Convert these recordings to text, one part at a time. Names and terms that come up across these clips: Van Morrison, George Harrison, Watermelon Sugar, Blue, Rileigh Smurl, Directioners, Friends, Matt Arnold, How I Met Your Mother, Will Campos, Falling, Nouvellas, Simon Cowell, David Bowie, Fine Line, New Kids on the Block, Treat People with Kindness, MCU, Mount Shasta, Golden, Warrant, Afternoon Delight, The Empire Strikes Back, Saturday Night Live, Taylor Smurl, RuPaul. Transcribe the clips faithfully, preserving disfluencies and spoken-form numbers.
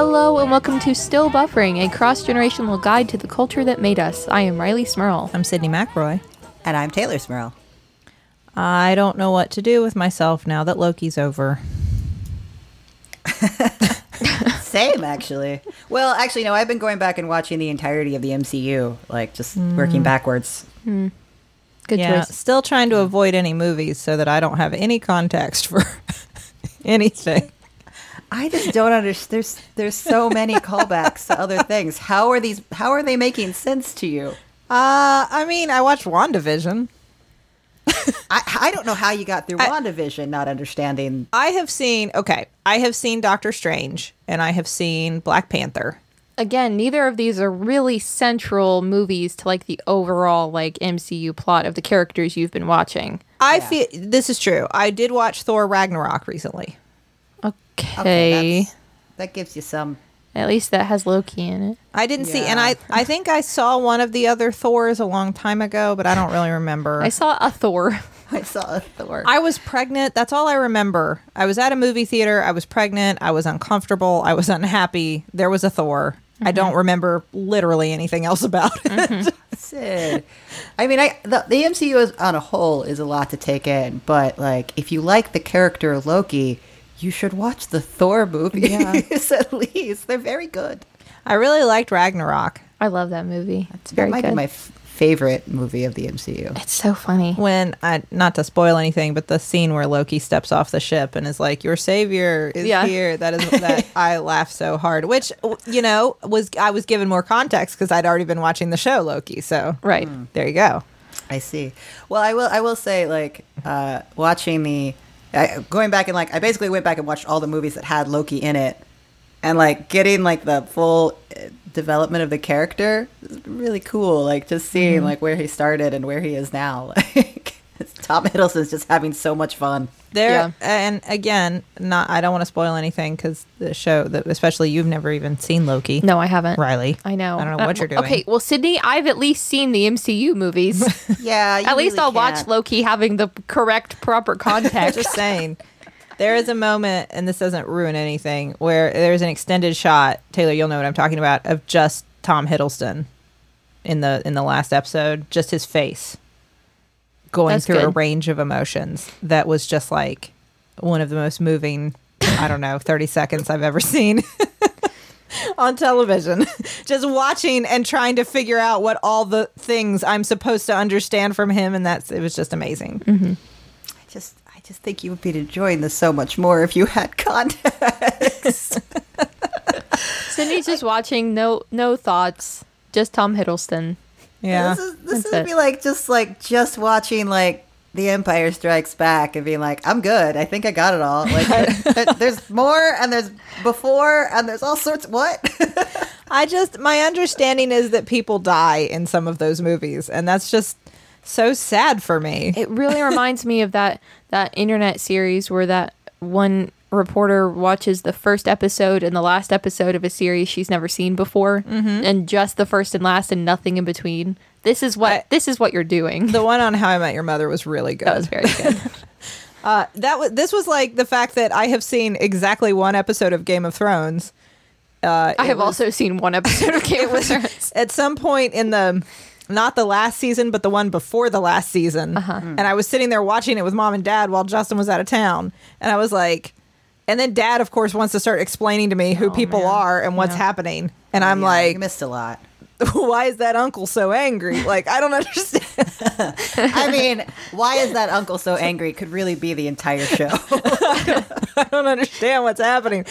Hello and welcome to Still Buffering, a cross-generational guide to the culture that made us. I am Rileigh Smurl. I'm Sydnee McElroy. And I'm Taylor Smurl. I don't know what to do with myself now that Loki's over. Same, actually. Well, actually, no, I've been going back and watching the entirety of the M C U, like just mm. working backwards. Mm. Good yeah, choice. Still trying to avoid any movies so that I don't have any context for anything. I just don't understand. There's there's so many callbacks to other things. How are these? How are they making sense to you? Uh, I mean, I watched WandaVision. I, I don't know how you got through I, WandaVision not understanding. I have seen, okay, I have seen Doctor Strange, and I have seen Black Panther. Again, neither of these are really central movies to like the overall like M C U plot of the characters you've been watching. I yeah. feel this is true. I did watch Thor Ragnarok recently. Okay, okay that gives you some. At least that has Loki in it. I didn't yeah. see, and I, I think I saw one of the other Thors a long time ago, but I don't really remember. I saw a Thor. I saw a Thor. I was pregnant. That's all I remember. I was at a movie theater. I was pregnant. I was uncomfortable. I was unhappy. There was a Thor. Mm-hmm. I don't remember literally anything else about it. Mm-hmm. That's it. I mean, I the, the M C U is, on a whole is a lot to take in, but like if you like the character Loki, you should watch the Thor movies, yeah. at least. They're very good. I really liked Ragnarok. I love that movie. It's very good. It might good. be my f- favorite movie of the M C U. It's so funny. When, I, not to spoil anything, but the scene where Loki steps off the ship and is like, your savior is yeah. here. That is that I laughed so hard, which, you know, was I was given more context because I'd already been watching the show Loki. So right. Mm. There you go. I see. Well, I will, I will say, like, uh, watching the... I, going back and like I basically went back and watched all the movies that had Loki in it, and like getting like the full development of the character is really cool, like just seeing mm-hmm. like where he started and where he is now. Like Tom Hiddleston's just having so much fun there yeah. and again not I don't want to spoil anything because the show that especially you've never even seen Loki. No, I haven't. Rileigh, I know I don't know uh, what you're doing. Okay, well Sydney, I've at least seen the M C U movies. Yeah, you at least really I'll can. Watch Loki having the correct proper context. Just saying, there is a moment, and this doesn't ruin anything, where there's an extended shot, Taylor you'll know what I'm talking about, of just Tom Hiddleston in the in the last episode, just his face going That's through good. a range of emotions that was just like one of the most moving, I don't know, thirty seconds I've ever seen on television. Just watching and trying to figure out what all the things I'm supposed to understand from him, and that's it was just amazing. Mm-hmm. I just, I just think you would be enjoying this so much more if you had context. Sydney's just watching, no, no thoughts, just Tom Hiddleston. Yeah, this, is, this would be like just like just watching like The Empire Strikes Back and being like, I'm good. I think I got it all. Like, there, there's more and there's before and there's all sorts. What? I just my understanding is that people die in some of those movies, and that's just so sad for me. It really reminds me of that that internet series where that one reporter watches the first episode and the last episode of a series she's never seen before, mm-hmm. and just the first and last and nothing in between. This is what I, this is what you're doing. The one on How I Met Your Mother was really good. That was very good. uh, that was this was like the fact that I have seen exactly one episode of Game of Thrones. Uh, I have was, also seen one episode of Game of Thrones at some point in the. Not the last season, but the one before the last season. Uh-huh. And I was sitting there watching it with mom and dad while Justin was out of town. And I was like, and then dad, of course, wants to start explaining to me who oh, people man. are and what's yeah. happening. And I'm yeah, like, you missed a lot. Why is that uncle so angry? Like, I don't understand. I mean, why is that uncle so angry? Could really be the entire show. I, don't, I don't understand what's happening.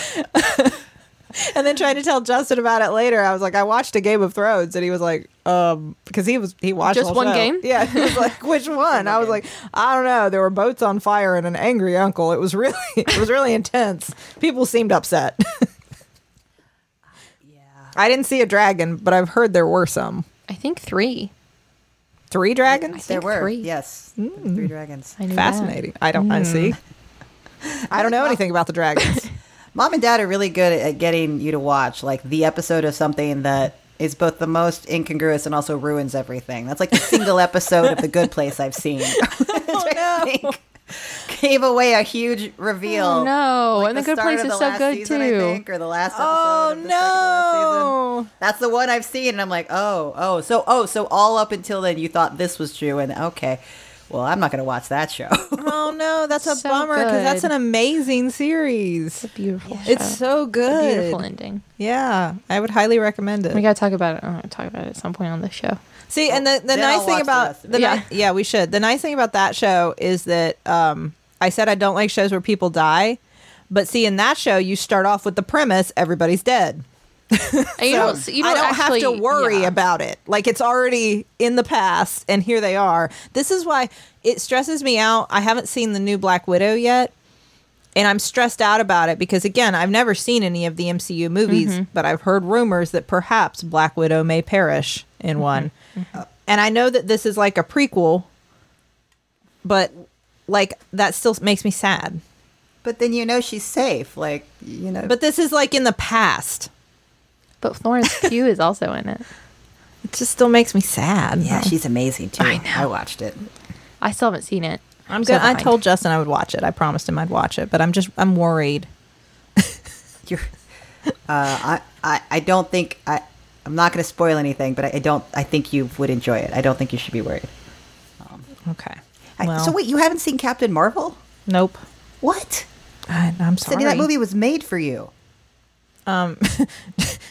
And then trying to tell Justin about it later, I was like, I watched a Game of Thrones, and he was like, um, because he was he watched just the whole one show. game. Yeah, he was like, which one? I was like, I don't know. There were boats on fire and an angry uncle. It was really, it was really intense. People seemed upset. Yeah, I didn't see a dragon, but I've heard there were some. I think three, three dragons. I, I there were three. Yes, mm. three dragons. I Fascinating. That. I don't. Mm. I see. I don't know anything about the dragons. Mom and dad are really good at getting you to watch like the episode of something that is both the most incongruous and also ruins everything. That's like the single episode of The Good Place I've seen. Oh, no. gave away a huge reveal. Oh, no. Like, and the, the Good Place is so good, season, too. I think, or the last episode oh, of the no. season. That's the one I've seen, and I'm like, oh, oh. So, oh, so all up until then, you thought this was true, and okay. Well, I'm not going to watch that show. Oh, no, that's a so bummer, because that's an amazing series. It's a beautiful yeah. show. It's so good. It's a beautiful ending. Yeah, I would highly recommend it. We got to talk about it. I'm going to talk about it at some point on this show. See, and the, the nice I'll thing about... The the yeah. Ni- yeah, we should. The nice thing about that show is that um, I said I don't like shows where people die, but see, in that show, you start off with the premise, everybody's dead. so you don't, you don't I don't actually, have to worry yeah. about it. Like, it's already in the past, and here they are. This is why it stresses me out. I haven't seen the new Black Widow yet, and I'm stressed out about it because, again, I've never seen any of the M C U movies, mm-hmm. but I've heard rumors that perhaps Black Widow may perish in mm-hmm. one. Mm-hmm. And I know that this is like a prequel, but like that still makes me sad. But then you know she's safe, like, you know. But this is like in the past. But Florence Pugh is also in it. It just still makes me sad. Yeah, though. She's amazing too. I know. I watched it. I still haven't seen it. I'm good. I told Justin I would watch it. I promised him I'd watch it, but I'm just I'm worried. You're. Uh, I, I I don't think I. I'm not going to spoil anything, but I, I don't. I think you would enjoy it. I don't think you should be worried. Um, okay. Well, I, so wait, you haven't seen Captain Marvel? Nope. What? I, I'm sorry. Sydnee, that movie was made for you. Um,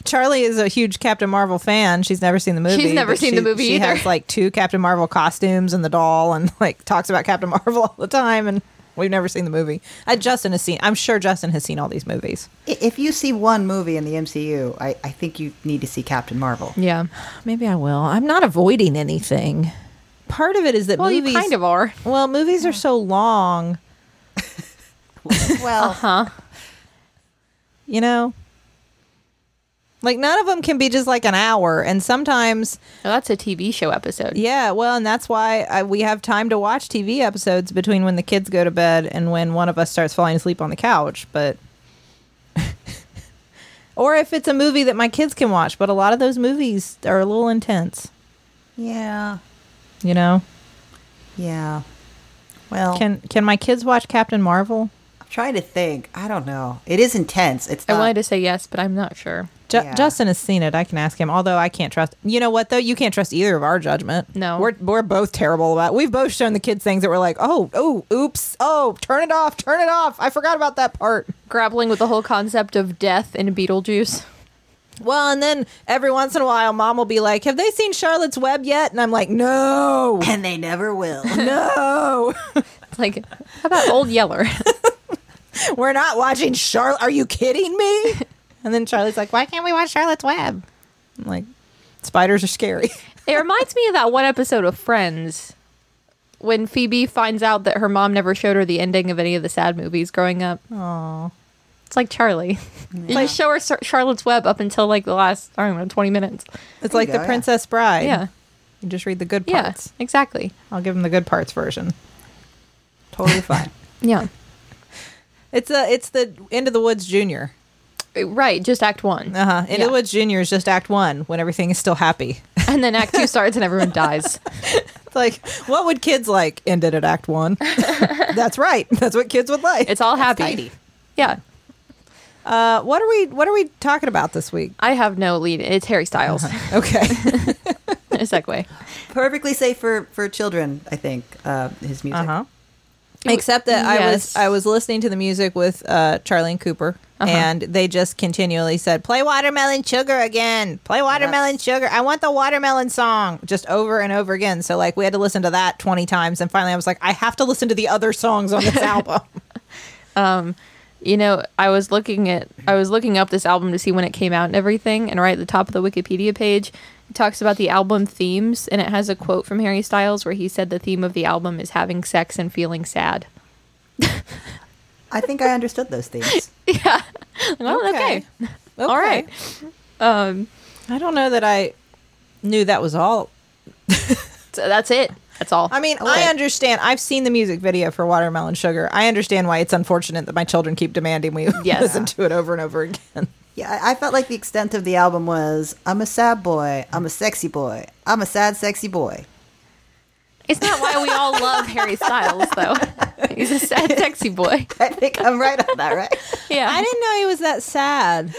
Charlie is a huge Captain Marvel fan. She's never seen the movie. She's never seen she, the movie she either. She has like two Captain Marvel costumes and the doll, and like talks about Captain Marvel all the time. And we've never seen the movie. Uh, Justin has seen. I'm sure Justin has seen all these movies. If you see one movie in the M C U, I, I think you need to see Captain Marvel. Yeah, maybe I will. I'm not avoiding anything. Part of it is that well, movies you kind of are. Well, movies yeah. are so long. well, uh-huh. you know. Like, none of them can be just like an hour. And sometimes... Oh, that's a T V show episode. Yeah, well, and that's why I, we have time to watch T V episodes between when the kids go to bed and when one of us starts falling asleep on the couch. But... or if it's a movie that my kids can watch. But a lot of those movies are a little intense. Yeah. You know? Yeah. Well... Can, can my kids watch Captain Marvel? I'm trying to think. I don't know. It is intense. It's. Not- I wanted to say yes, but I'm not sure. Ju- yeah. Justin has seen it. I can ask him. Although I can't trust. You know what though? You can't trust either of our judgment. No, we're we're both terrible about. It. We've both shown the kids things that we're like, oh, oh, oops, oh, turn it off, turn it off. I forgot about that part. Grappling with the whole concept of death in Beetlejuice. Well, and then every once in a while, Mom will be like, "Have they seen Charlotte's Web yet?" And I'm like, "No," and they never will. No. It's like, how about Old Yeller? We're not watching Charlotte. Are you kidding me? And then Charlie's like, why can't we watch Charlotte's Web? I'm like, spiders are scary. It reminds me of that one episode of Friends when Phoebe finds out that her mom never showed her the ending of any of the sad movies growing up. Aww. It's like Charlie. Yeah. Like, show her Charlotte's Web up until like the last, I don't know, twenty minutes. It's like go, the yeah. Princess Bride. Yeah. You just read the good parts. Yeah, exactly. I'll give them the good parts version. Totally fine. Yeah. It's a, it's the End of the Woods Junior Right, just act one. Uh-huh. Into yeah. Woods Junior is just act one when everything is still happy. And then act two starts and everyone dies. It's like, what would kids like? Ended at act one. That's right. That's what kids would like. It's all happy. Exciting. Yeah. Uh, what are we what are we talking about this week? I have no lead. It's Harry Styles. Uh-huh. Okay. A segue. Perfectly safe for, for children, I think, uh, his music. Uh-huh. Except that yes. I was I was listening to the music with uh, Charlene Cooper, uh-huh. and they just continually said, "Play Watermelon Sugar again, play Watermelon yes. Sugar. I want the Watermelon song," just over and over again. So like we had to listen to that twenty times, and finally I was like, I have to listen to the other songs on this album. um, you know, I was looking at I was looking up this album to see when it came out and everything, and right at the top of the Wikipedia page, it talks about the album themes, and it has a quote from Harry Styles where he said the theme of the album is having sex and feeling sad. I think I understood those themes. Yeah. Well, okay. okay. All right. Um, I don't know that I knew that was all. So that's it. That's all. I mean, okay. I understand. I've seen the music video for Watermelon Sugar. I understand why it's unfortunate that my children keep demanding we yeah. listen to it over and over again. Yeah, I felt like the extent of the album was, I'm a sad boy, I'm a sexy boy, I'm a sad, sexy boy. It's not why we all love Harry Styles, though. He's a sad, sexy boy. I think I'm right on that, right? Yeah. I didn't know he was that sad.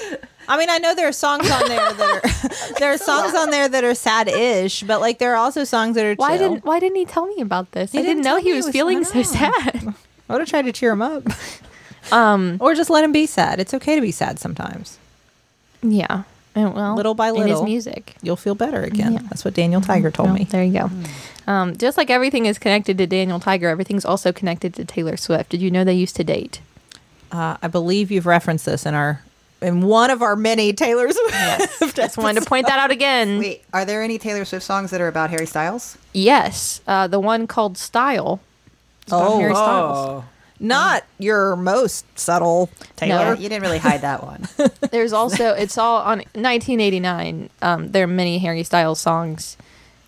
I mean, I know there are songs on there that are there are songs on there that are sad-ish, but like there are also songs that are chill. Why didn't Why didn't he tell me about this? He I didn't, didn't know he was, was feeling so sad. I would have tried to cheer him up, um, or just let him be sad. It's okay to be sad sometimes. Yeah. And well, little by little, in his music, you'll feel better again. Yeah. That's what Daniel Tiger told well, me. There you go. Um, just like everything is connected to Daniel Tiger, everything's also connected to Taylor Swift. Did you know they used to date? Uh, I believe you've referenced this in our. In one of our many Taylor Swift. Yes. Just wanted to point that out again. Wait, are there any Taylor Swift songs that are about Harry Styles? Yes. Uh, the one called Style. It's oh, about Harry Styles. Oh. Not um, your most subtle Taylor. No, you didn't really hide that one. There's also, it's all on nineteen eighty-nine. Um, there are many Harry Styles songs.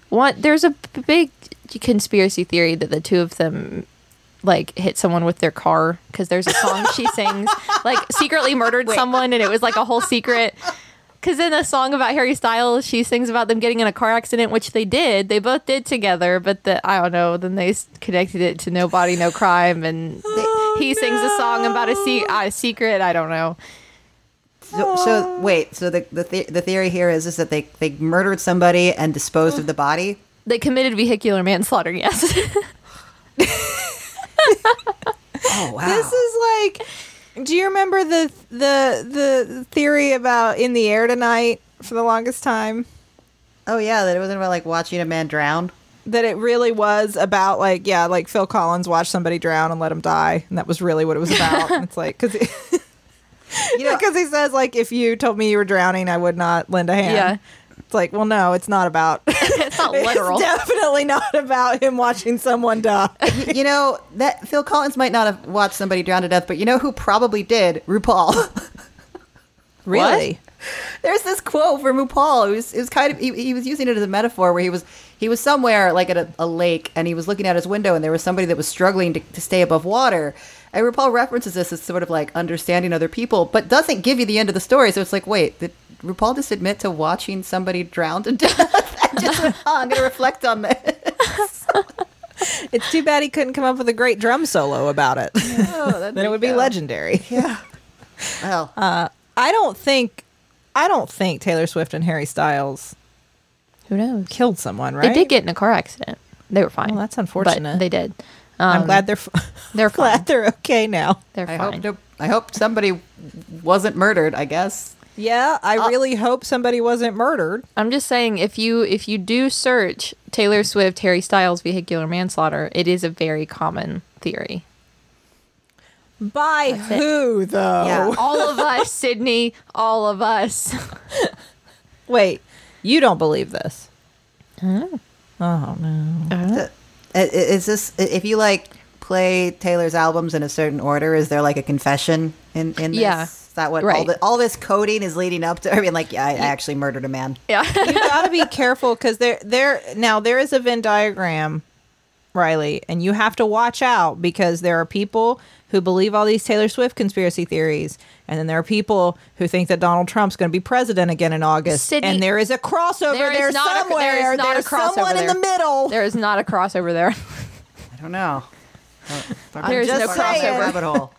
One, there's a big conspiracy theory that the two of them like hit someone with their car because there's a song she sings like secretly murdered Wait. someone, and it was like a whole secret because in a song about Harry Styles she sings about them getting in a car accident, which they did they both did together, but the I don't know then they connected it to No Body No Crime, and oh, they, he no. sings a song about a, se- uh, a secret I don't know. So, so wait so the the, the the theory here is is that they they murdered somebody and disposed oh. of the body. They committed vehicular manslaughter. Yes. Oh wow! This is like, do you remember the the the theory about In the Air Tonight for the longest time? Oh yeah, that it wasn't about like watching a man drown. That it really was about like yeah, like Phil Collins watched somebody drown and let him die, and that was really what it was about. And it's like because you know because he says like if you told me you were drowning, I would not lend a hand. Yeah. It's like, well, no, it's not about. It's not literal. It's definitely not about him watching someone die. You know, that Phil Collins might not have watched somebody drown to death, but you know who probably did? RuPaul. Really? What? There's this quote from RuPaul. It was, it was kind of he, he was using it as a metaphor where he was he was somewhere like at a, a lake, and he was looking out his window, and there was somebody that was struggling to, to stay above water. And RuPaul references this as sort of like understanding other people, but doesn't give you the end of the story. So it's like, wait. The, RuPaul just admit to watching somebody drown to death. I just went, oh, I'm going to reflect on this. It's too bad he couldn't come up with a great drum solo about it. Oh, then it would be go. legendary. Yeah. Well, uh, I don't think, I don't think Taylor Swift and Harry Styles, who knows, killed someone. Right? They did get in a car accident. They were fine. Well, that's unfortunate. But they did. Um, I'm glad they're. F- they're fine. Glad they're okay now. They're I fine. Hope no, I hope somebody wasn't murdered. I guess. Yeah, I uh, really hope somebody wasn't murdered. I'm just saying, if you if you do search Taylor Swift, Harry Styles, vehicular manslaughter, it is a very common theory. By That's who, it. though? Yeah, all of us, Sydney, all of us. Wait, you don't believe this? Oh, oh no. Uh-huh. Is this, if you like play Taylor's albums in a certain order, is there like a confession in, in this? Yeah. That what right. all, the, all this coding is leading up to. I mean, like, yeah, I, I actually murdered a man. Yeah, you got to be careful because there, there now there is a Venn diagram, Rileigh, and you have to watch out because there are people who believe all these Taylor Swift conspiracy theories, and then there are people who think that Donald Trump's going to be president again in August. Sydney, and there is a crossover there, there somewhere. A, there is not There's a crossover someone there. in the middle. There is not a crossover there. I don't know. There is no crossover rabbit hole.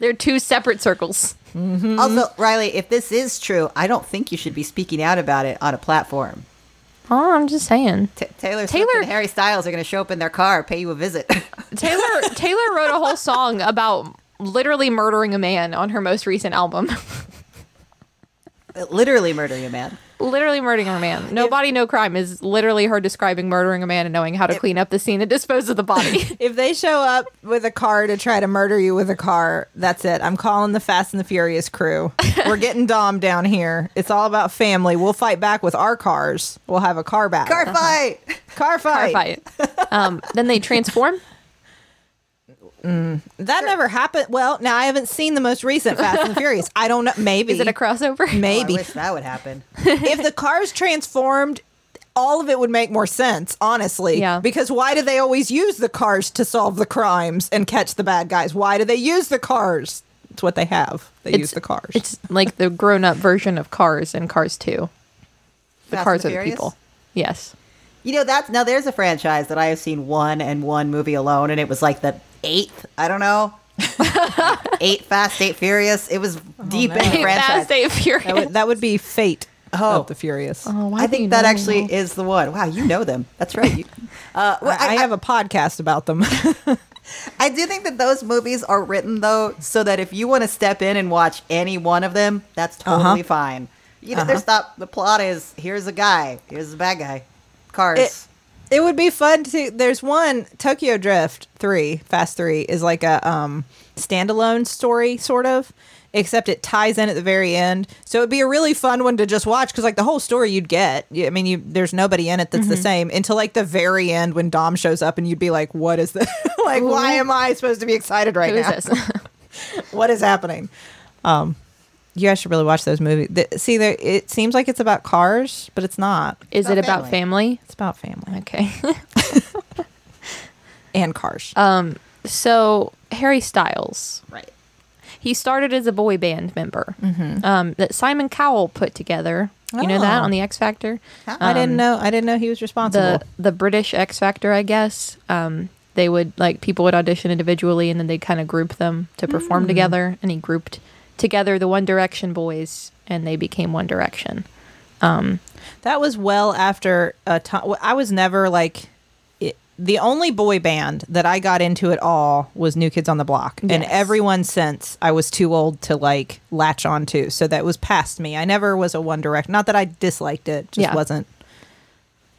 They're two separate circles. Mm-hmm. Also, Rileigh, if this is true, I don't think you should be speaking out about it on a platform. Oh, I'm just saying. T- Taylor, Taylor Swift and Harry Styles are going to show up in their car, pay you a visit. Taylor Taylor wrote a whole song about literally murdering a man on her most recent album. Literally murdering a man. Literally murdering a man. No if, Body, No Crime is literally her describing murdering a man and knowing how to if, clean up the scene and dispose of the body. If they show up with a car to try to murder you with a car, that's it. I'm calling the Fast and the Furious crew. We're getting Dom down here. It's all about family. We'll fight back with our cars. We'll have a car battle. Car fight! Uh-huh. Car fight! Car fight. Um, then they transform. Mm. That sure. never happened. Well, now I haven't seen the most recent Fast and Furious. I don't know. Maybe. Is it a crossover? Maybe. Oh, I wish that would happen. If the cars transformed, all of it would make more sense, honestly. Yeah. Because why do they always use the cars to solve the crimes and catch the bad guys? Why do they use the cars? It's what they have. They it's, use the cars. It's like the grown-up version of Cars and Cars two. The Fast cars are the people. Yes. You know, that's now there's a franchise that I have seen one and one movie alone, and it was like the eighth. I don't know. eight Fast, Eight Furious. It was oh, deep no. in the franchise. Fast, Eight Furious. That would, that would be Fate oh. of the Furious. Oh, why I think that actually know? is the one. Wow, you know them. That's right. You, uh, well, I, I, I have a podcast about them. I do think that those movies are written, though, so that if you want to step in and watch any one of them, that's totally uh-huh. fine. You know, uh-huh. there's not, the plot is, here's a guy, here's a bad guy, cars. It, It would be fun to. There's one, Tokyo Drift three, Fast three, is like a um, standalone story, sort of, except it ties in at the very end. So it'd be a really fun one to just watch because, like, the whole story you'd get. I mean, you, there's nobody in it that's mm-hmm. the same until like the very end when Dom shows up, and you'd be like, "What is this? Like, Ooh. why am I supposed to be excited right Who now? Is this? What is happening?" Um, you guys should really watch those movies. The, see, there, it seems like it's about cars, but it's not. Is it's about it about family? family? It's about family. Okay. And cars. Um. So Harry Styles, right? He started as a boy band member mm-hmm. um, that Simon Cowell put together. You oh. know that on the X Factor. Um, I didn't know. I didn't know he was responsible. The the British X Factor, I guess. Um, they would like people would audition individually, and then they kind of group them to perform mm. together, and he grouped together the One Direction boys, and they became One Direction. Um, that was well after a time. I was never like it, the only boy band that I got into at all was New Kids on the Block, yes. and everyone since I was too old to like latch on to. So that was past me. I never was a One Direction. Not that I disliked it, just yeah. wasn't.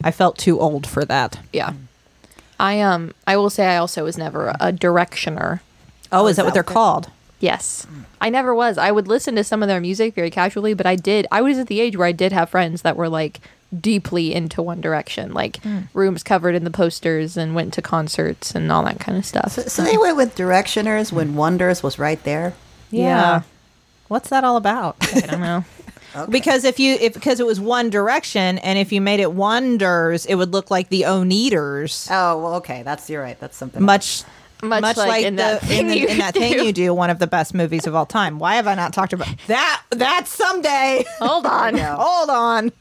I felt too old for that. Yeah, I um, I will say I also was never a, a Directioner. Oh, is that what they're called? Yes. I never was. I would listen to some of their music very casually, but I did. I was at the age where I did have friends that were like deeply into One Direction, like mm. rooms covered in the posters and went to concerts and all that kind of stuff. So, so they went with Directioners when Wonders was right there. Yeah. yeah. What's that all about? I don't know. Okay. Because if you, if because it was One Direction, and if you made it Wonders, it would look like the Oneaters. Oh, well, okay. That's, you're right. That's something much. Else. Much, Much like, like in, the, that thing in, the, you in that thing do. you do, one of the best movies of all time. Why have I not talked about that? That's someday. Hold on. no. Hold on.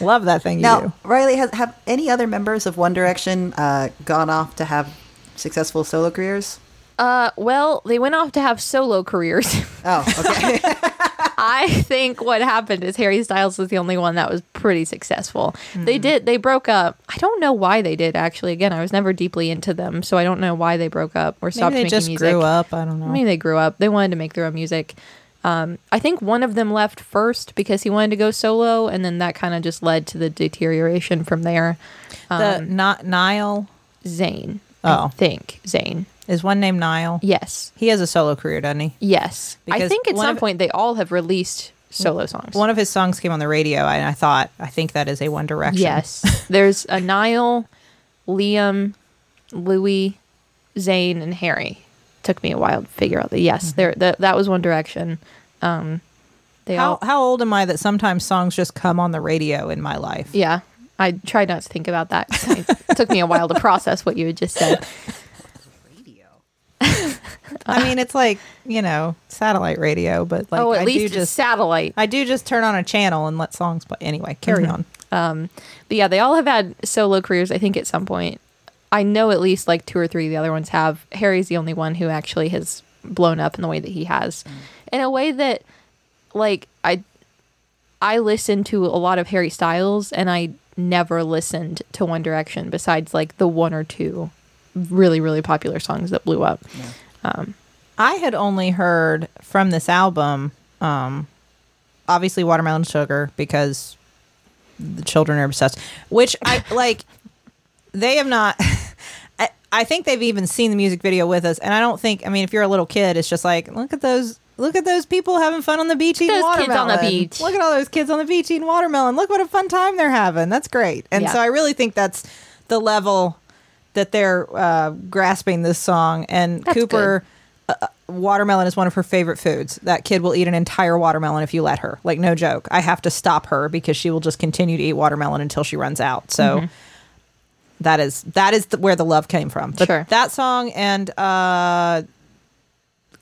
Love that thing you now, do. Rileigh, has, have any other members of One Direction uh, gone off to have successful solo careers? Uh, well, they went off to have solo careers. Oh, okay. I think what happened is Harry Styles was the only one that was pretty successful. Mm. They did. They broke up. I don't know why they did, actually. Again, I was never deeply into them, so I don't know why they broke up or stopped making music. Maybe they just grew up. I don't know. I mean, they grew up. They wanted to make their own music. Um, I think one of them left first because he wanted to go solo, and then that kind of just led to the deterioration from there. Um, the not Niall? Zayn. Oh. I think. Zayn. Is one named Niall? Yes. He has a solo career, doesn't he? Yes. Because I think at some of, point they all have released solo songs. One of his songs came on the radio, and I thought, I think that is a One Direction. Yes. There's a Niall, Liam, Louis, Zayn, and Harry. Took me a while to figure out that. Yes, mm-hmm. there. Th- that was One Direction. Um, they how, all, how old am I that sometimes songs just come on the radio in my life? Yeah. I tried not to think about that. It took me a while to process what you had just said. I mean, it's like, you know, satellite radio, but like, oh, at I least do it's just satellite. I do just turn on a channel and let songs play. Anyway, carry mm-hmm. on. Um, but yeah, they all have had solo careers, I think, at some point. I know at least like two or three of the other ones have. Harry's the only one who actually has blown up in the way that he has. Mm. In a way that, like, I, I listened to a lot of Harry Styles, and I never listened to One Direction besides like the one or two really, really popular songs that blew up. Yeah. Um, I had only heard from this album, um, obviously Watermelon Sugar, because the children are obsessed, which I like. They have not. I, I think they've even seen the music video with us. And I don't think I mean, if you're a little kid, it's just like, look at those. Look at those people having fun on the beach eating those watermelon. Kids on the beach. Look at all those kids on the beach eating watermelon. Look what a fun time they're having. That's great. And yeah. so I really think that's the level that they're uh, grasping this song, and that's Cooper, uh, watermelon is one of her favorite foods. That kid will eat an entire watermelon if you let her. Like, no joke. I have to stop her because she will just continue to eat watermelon until she runs out. So mm-hmm. that is that is the, where the love came from. But sure. that song and uh,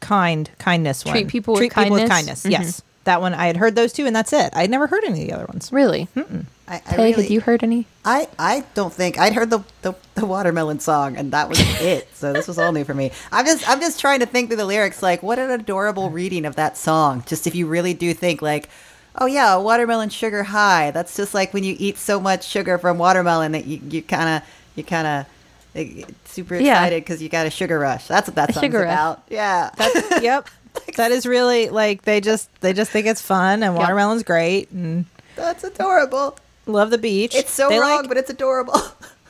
kind kindness one. Treat people with Treat kindness. People with kindness. Mm-hmm. Yes, that one I had heard those two, and that's it. I had never heard any of the other ones. Really? Mm-mm. I, I Tay, really, had you heard any? I, I don't think I'd heard the, the the watermelon song, and that was it. So this was all new for me. I'm just I'm just trying to think through the lyrics. Like, what an adorable reading of that song. Just if you really do think like, oh yeah, watermelon sugar high. That's just like when you eat so much sugar from watermelon that you you kind of you kind of. Super excited because yeah. you got a sugar rush. That's what that song's about. Rush. Yeah. That's, yep. That is really like they just they just think it's fun and watermelon's yep. great and that's adorable. Love the beach. It's so they wrong, like, but it's adorable.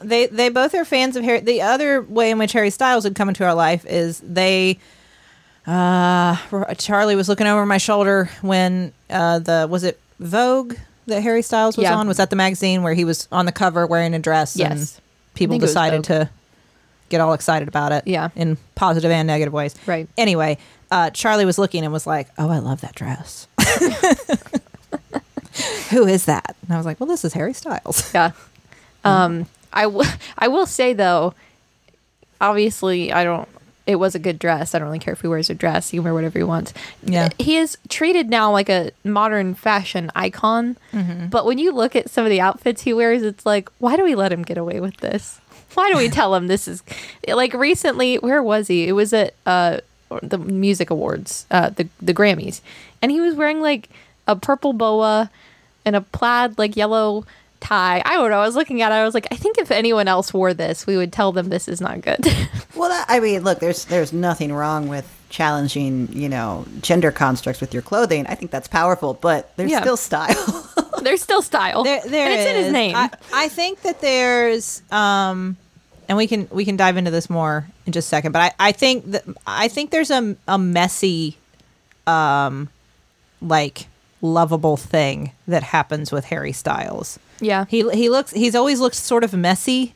They they both are fans of Harry. The other way in which Harry Styles would come into our life is they. Uh, Charlie was looking over my shoulder when uh, the was it Vogue that Harry Styles was yeah. on? Was that the magazine where he was on the cover wearing a dress? Yes. And people decided to get all excited about it yeah. in positive and negative ways. Right. Anyway, uh, Charlie was looking and was like, oh, I love that dress. Who is that? And I was like, well, this is Harry Styles. Yeah. Um, I, w- I will say, though, obviously, I don't. It was a good dress. I don't really care if he wears a dress. He can wear whatever he wants. Yeah. He is treated now like a modern fashion icon. Mm-hmm. But when you look at some of the outfits he wears, it's like, why do we let him get away with this? Why do we tell him this is... Like, recently, where was he? It was at uh, the music awards, uh, the, the Grammys. And he was wearing, like, a purple boa and a plaid, like, yellow tie. I don't know. I was looking at it. I was like, I think if anyone else wore this, we would tell them this is not good. Well, that, I mean, look, there's there's nothing wrong with challenging, you know, gender constructs with your clothing. I think that's powerful, but there's yeah. still style. There's still style. There, there and it's is. In his name. I, I think that there's, um, and we can we can dive into this more in just a second. But I, I think that I think there's a a messy, um, like lovable thing that happens with Harry Styles. Yeah, he he looks. He's always looked sort of messy.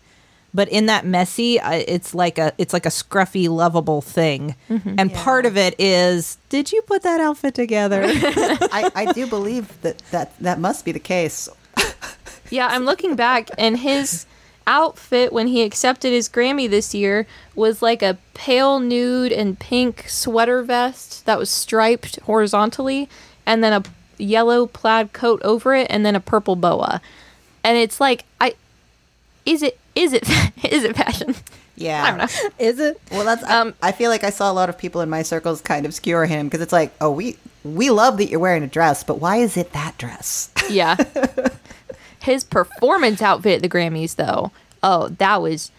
But in that messy, uh, it's like a it's like a scruffy, lovable thing. Mm-hmm. And yeah. part of it is, did you put that outfit together? I, I do believe that, that that must be the case. Yeah, I'm looking back, and his outfit when he accepted his Grammy this year was like a pale nude and pink sweater vest that was striped horizontally, and then a yellow plaid coat over it, and then a purple boa. And it's like, I is it... Is it is it fashion? Yeah. I don't know. Is it? Well, that's um, I, I feel like I saw a lot of people in my circles kind of skewer him because it's like, oh, we we love that you're wearing a dress, but why is it that dress? Yeah. His performance outfit at the Grammys, though, oh, that was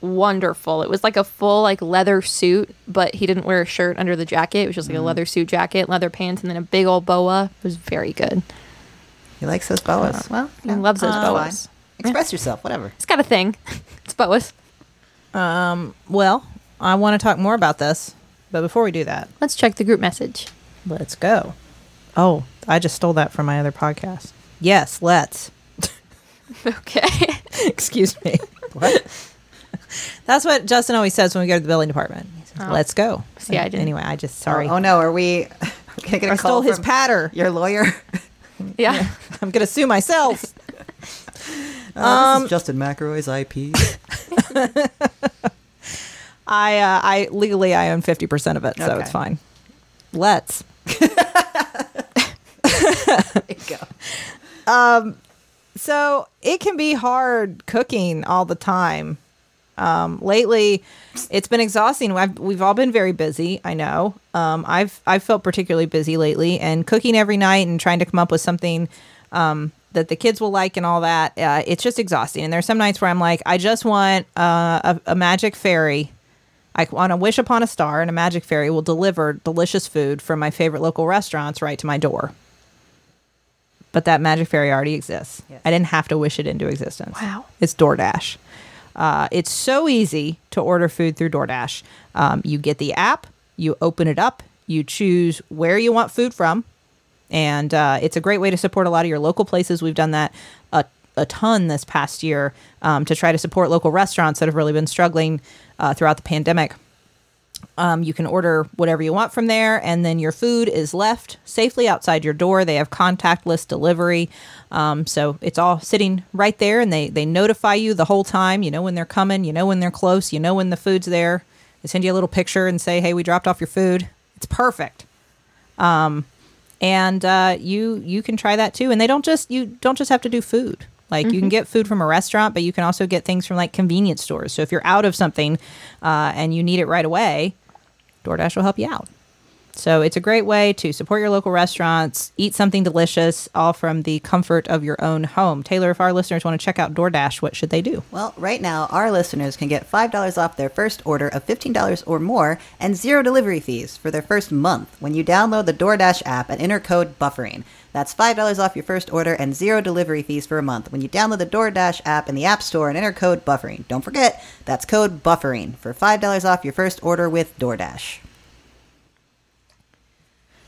wonderful. It was like a full like leather suit, but he didn't wear a shirt under the jacket. It was just like mm. a leather suit jacket, leather pants, and then a big old boa. It was very good. He likes those boas. Well, yeah. He loves those uh, boas. Fine. Express yourself, whatever. It's got a thing. It's boas. Um, well, I want to talk more about this, but before we do that, let's check the group message. Let's go. Oh, I just stole that from my other podcast. Yes, let's. Okay. Excuse me. What? That's what Justin always says when we go to the billing department. He says, oh. Let's go. See, I didn't. Anyway, I just, sorry. Oh, oh no, are we going to get a I call stole his patter. Your lawyer? Yeah. Yeah. I'm going to sue myself. Uh, um, this is Justin McElroy's I P. I uh, I legally I own fifty percent of it, so okay. It's fine. Let's. There you go. Um, so it can be hard cooking all the time. Um, lately, it's been exhausting. I've, we've all been very busy. I know. Um, I've I've felt particularly busy lately, and cooking every night and trying to come up with something. Um, that the kids will like and all that. Uh, it's just exhausting. And there's some nights where I'm like, I just want uh, a, a magic fairy. I want to wish upon a star and a magic fairy will deliver delicious food from my favorite local restaurants right to my door. But that magic fairy already exists. Yes. I didn't have to wish it into existence. Wow. It's DoorDash. Uh, it's so easy to order food through DoorDash. Um, you get the app, you open it up, you choose where you want food from. And uh, it's a great way to support a lot of your local places. We've done that a, a ton this past year um, to try to support local restaurants that have really been struggling uh, throughout the pandemic. Um, you can order whatever you want from there, and then your food is left safely outside your door. They have contactless delivery. Um, so it's all sitting right there, and they, they notify you the whole time. You know when they're coming. You know when they're close. You know when the food's there. They send you a little picture and say, hey, we dropped off your food. It's perfect. Um And uh, you you can try that too. And they don't just you don't just have to do food. Like mm-hmm. you can get food from a restaurant, but you can also get things from like convenience stores. So if you're out of something uh, and you need it right away, DoorDash will help you out. So it's a great way to support your local restaurants, eat something delicious, all from the comfort of your own home. Taylor, if our listeners want to check out DoorDash, what should they do? Well, right now, our listeners can get five dollars off their first order of fifteen dollars or more and zero delivery fees for their first month when you download the DoorDash app and enter code BUFFERING. That's five dollars off your first order and zero delivery fees for a month when you download the DoorDash app in the App Store and enter code BUFFERING. Don't forget, that's code BUFFERING for five dollars off your first order with DoorDash.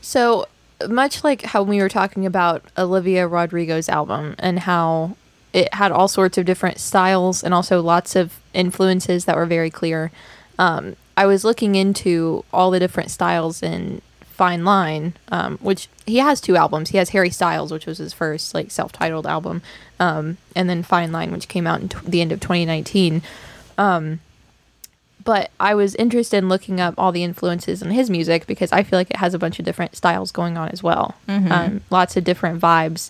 So much like how we were talking about Olivia Rodrigo's album and how it had all sorts of different styles and also lots of influences that were very clear, um, I was looking into all the different styles in Fine Line, um, which he has two albums. He has Harry Styles, which was his first like self-titled album, um, and then Fine Line, which came out in t- the end of twenty nineteen. Um But I was interested in looking up all the influences in his music because I feel like it has a bunch of different styles going on as well. Mm-hmm. Um, lots of different vibes.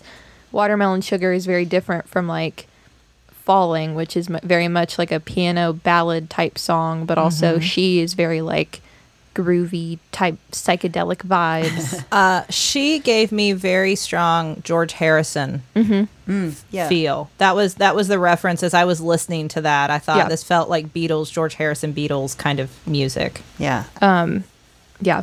Watermelon Sugar is very different from like Falling, which is m- very much like a piano ballad type song. But also mm-hmm. She is very like groovy type psychedelic vibes. uh, she gave me very strong George Harrison mm-hmm. mm, yeah. feel. That was that was the reference as I was listening to that. I thought yeah. this felt like Beatles, George Harrison, Beatles kind of music. Yeah, um, yeah.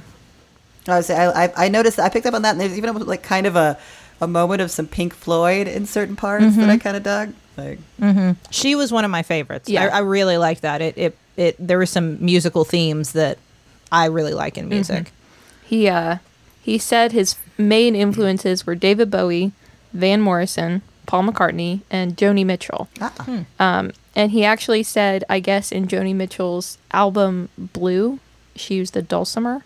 I was I I noticed I picked up on that, and there's even like kind of a a moment of some Pink Floyd in certain parts mm-hmm. that I kind of dug. Like, mm-hmm. She was one of my favorites. Yeah, I, I really liked that. It it it there were some musical themes that I really like in music. Mm-hmm. He uh, he said his main influences were David Bowie, Van Morrison, Paul McCartney, and Joni Mitchell. Ah. Um, and he actually said, I guess, in Joni Mitchell's album Blue, she used the dulcimer.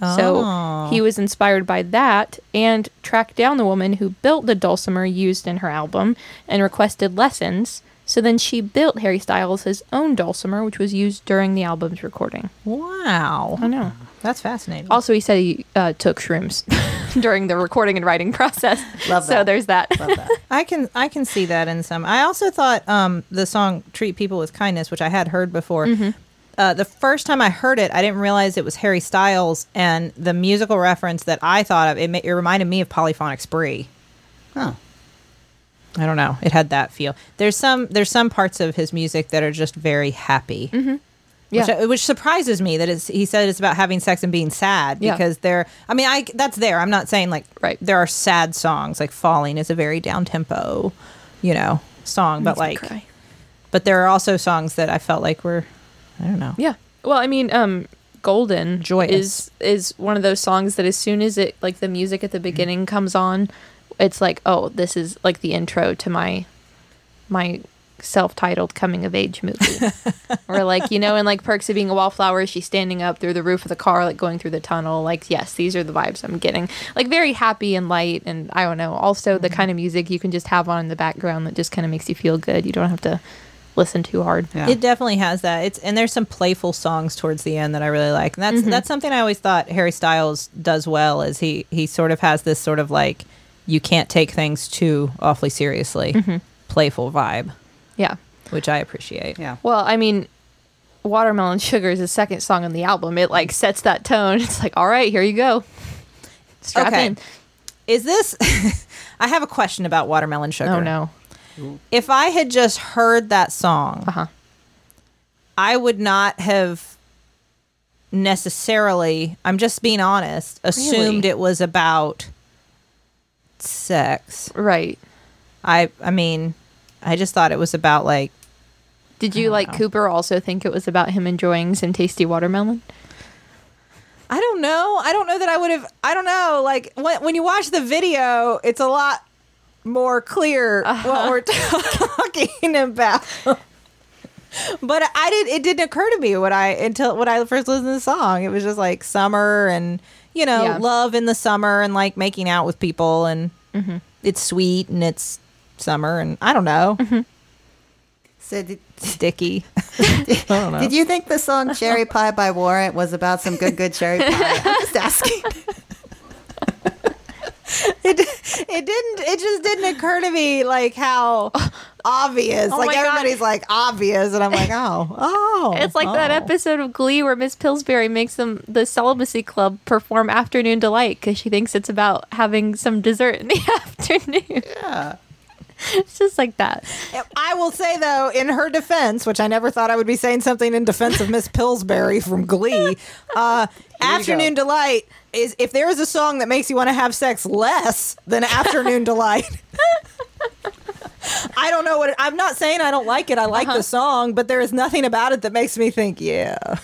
Oh. So he was inspired by that and tracked down the woman who built the dulcimer used in her album and requested lessons. So then she built Harry Styles his own dulcimer, which was used during the album's recording. Wow. I know. That's fascinating. Also, he said he uh, took shrooms during the recording and writing process. Love that. So there's that. Love that. I can I can see that in some. I also thought um, the song Treat People with Kindness, which I had heard before, mm-hmm. uh, the first time I heard it, I didn't realize it was Harry Styles. And the musical reference that I thought of, it, it reminded me of Polyphonic Spree. Huh. I don't know. It had that feel. There's some there's some parts of his music that are just very happy. Mm-hmm. Yeah. Which, which surprises me that it's, he said it's about having sex and being sad because yeah. they're, I mean, I that's there. I'm not saying like right. there are sad songs like Falling is a very down-tempo, you know, song, but like but there are also songs that I felt like were I don't know. Yeah. Well, I mean, um Golden Joyous is is one of those songs that as soon as it like the music at the beginning mm-hmm. comes on, it's like, oh, this is like the intro to my my self-titled coming-of-age movie. Or like, you know, in like Perks of Being a Wallflower, she's standing up through the roof of the car, like going through the tunnel. Like, yes, these are the vibes I'm getting. Like very happy and light and I don't know. Also mm-hmm. the kind of music you can just have on in the background that just kind of makes you feel good. You don't have to listen too hard. Yeah. It definitely has that. It's and there's some playful songs towards the end that I really like. And that's mm-hmm. that's something I always thought Harry Styles does well is he he sort of has this sort of like you can't take things too awfully seriously. Mm-hmm. Playful vibe. Yeah. Which I appreciate. Yeah. Well, I mean, Watermelon Sugar is the second song on the album. It like sets that tone. It's like, all right, here you go. Strap okay. in. Is this... I have a question about Watermelon Sugar. Oh, no. If I had just heard that song, uh-huh. I would not have necessarily, I'm just being honest, assumed really? It was about... sex. Right. I I mean, I just thought it was about like Did you like know. Cooper also think it was about him enjoying some tasty watermelon? I don't know. I don't know that I would have I don't know. Like when when you watch the video, it's a lot more clear uh-huh. what we're talking about. But I did it didn't occur to me when I until when I first listened to the song. It was just like summer and you know, yeah. love in the summer and like making out with people and mm-hmm. it's sweet and it's summer and I don't know. Mm-hmm. So did, sticky. Did, I don't know. Did you think the song Cherry Pie by Warrant was about some good, good cherry pie? I'm just asking. it, it didn't, it just didn't occur to me like how obvious. Oh, like everybody's God. Like obvious, and I'm like, oh, oh. It's like oh. that episode of Glee where Miss Pillsbury makes them the Celibacy Club perform "Afternoon Delight" because she thinks it's about having some dessert in the afternoon. Yeah. It's just like that. I will say, though, in her defense, which I never thought I would be saying something in defense of Miss Pillsbury from Glee, uh, Afternoon Delight is, if there is a song that makes you want to have sex less than Afternoon Delight. I don't know what it, I'm not saying I don't like it. I like uh-huh. the song, but there is nothing about it that makes me think, yeah.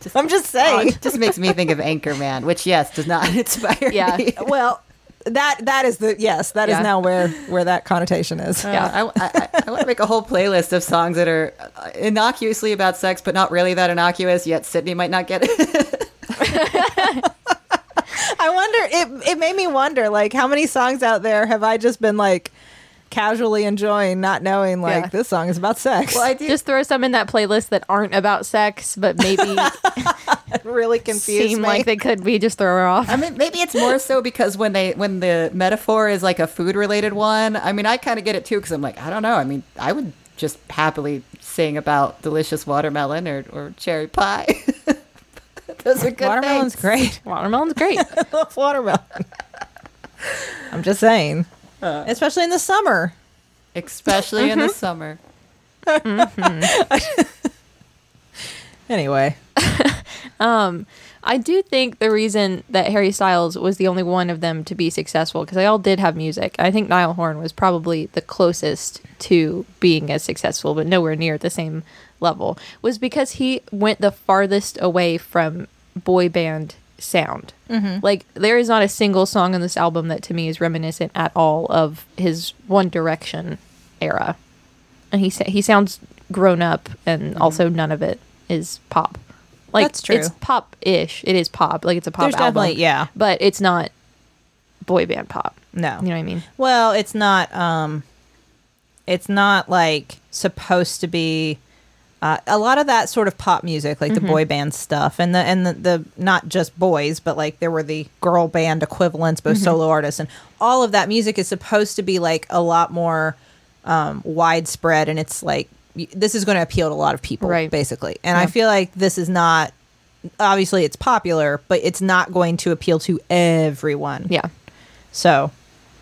Just, I'm just saying. Oh, it just makes me think of Anchorman, which, yes, does not inspire yeah. me. Well, That that is the yes. That yeah. is now where, where that connotation is. Uh, yeah, I, I, I want to make a whole playlist of songs that are innocuously about sex, but not really that innocuous. Yet Sydney might not get it. I wonder. It it made me wonder. Like, how many songs out there have I just been like casually enjoying, not knowing like yeah. this song is about sex? Well, I do just throw some in that playlist that aren't about sex, but maybe. It really confused Seem me. Like they could be just throw her off. I mean, maybe it's more so because when they when the metaphor is like a food related one. I mean, I kind of get it too because I'm like, I don't know. I mean, I would just happily sing about delicious watermelon or, or cherry pie. Those are good. Watermelon's things. Great. Watermelon's great. I love watermelon. I'm just saying, uh, especially in the summer. Especially mm-hmm. in the summer. Mm-hmm. Anyway. um, I do think the reason that Harry Styles was the only one of them to be successful, because they all did have music. I think Niall Horan was probably the closest to being as successful, but nowhere near the same level, was because he went the farthest away from boy band sound. Mm-hmm. Like, there is not a single song on this album that to me is reminiscent at all of his One Direction era. And he sa- he sounds grown up, and mm-hmm. also none of it is pop. Like, that's true. It's pop-ish. It is pop. Like, it's a pop There's album. Definitely, yeah. But it's not boy band pop. No. You know what I mean? Well, it's not, um, it's not, like, supposed to be, uh, a lot of that sort of pop music, like mm-hmm. the boy band stuff, and the, and the, the, not just boys, but, like, there were the girl band equivalents, both mm-hmm. solo artists, and all of that music is supposed to be, like, a lot more, um, widespread, and it's, like, this is going to appeal to a lot of people, right. basically. And yeah. I feel like this is not, obviously it's popular, but it's not going to appeal to everyone. Yeah. So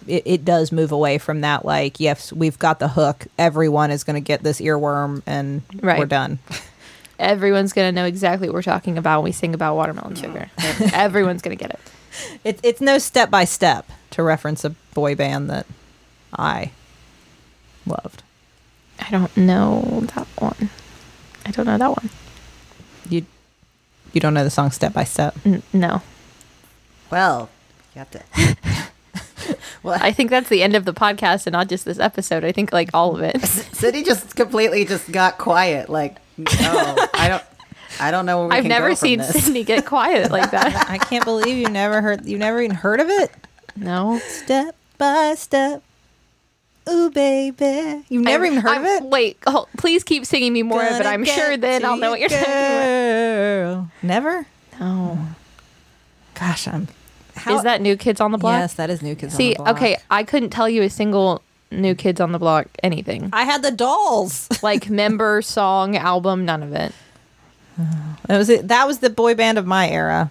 it, it does move away from that, like, yes, we've got the hook. Everyone is going to get this earworm and right. we're done. Everyone's going to know exactly what we're talking about when we sing about watermelon sugar. No. Everyone's going to get it. it. It's no Step by Step, to reference a boy band that I loved. I don't know that one. I don't know that one. You you don't know the song Step by Step? N- no. Well, you have to. Well, I think that's the end of the podcast and not just this episode. I think, like, all of it. Sydney just completely just got quiet. Like, no, I don't I don't know where we I've can never go seen from this. Sydney get quiet like that. I can't believe you never heard you never even heard of it? No. Step by Step. Ooh, baby. You've never I'm, even heard I'm, of it? Wait, hold, please keep singing me more, but I'm sure then I'll know what you're saying. Never? No. Gosh, I'm... How, is that New Kids on the Block? Yes, that is New Kids See, on the Block. See, okay, I couldn't tell you a single New Kids on the Block anything. I had the Dolls. Like, member, song, album, none of it. That was, it, that was the boy band of my era.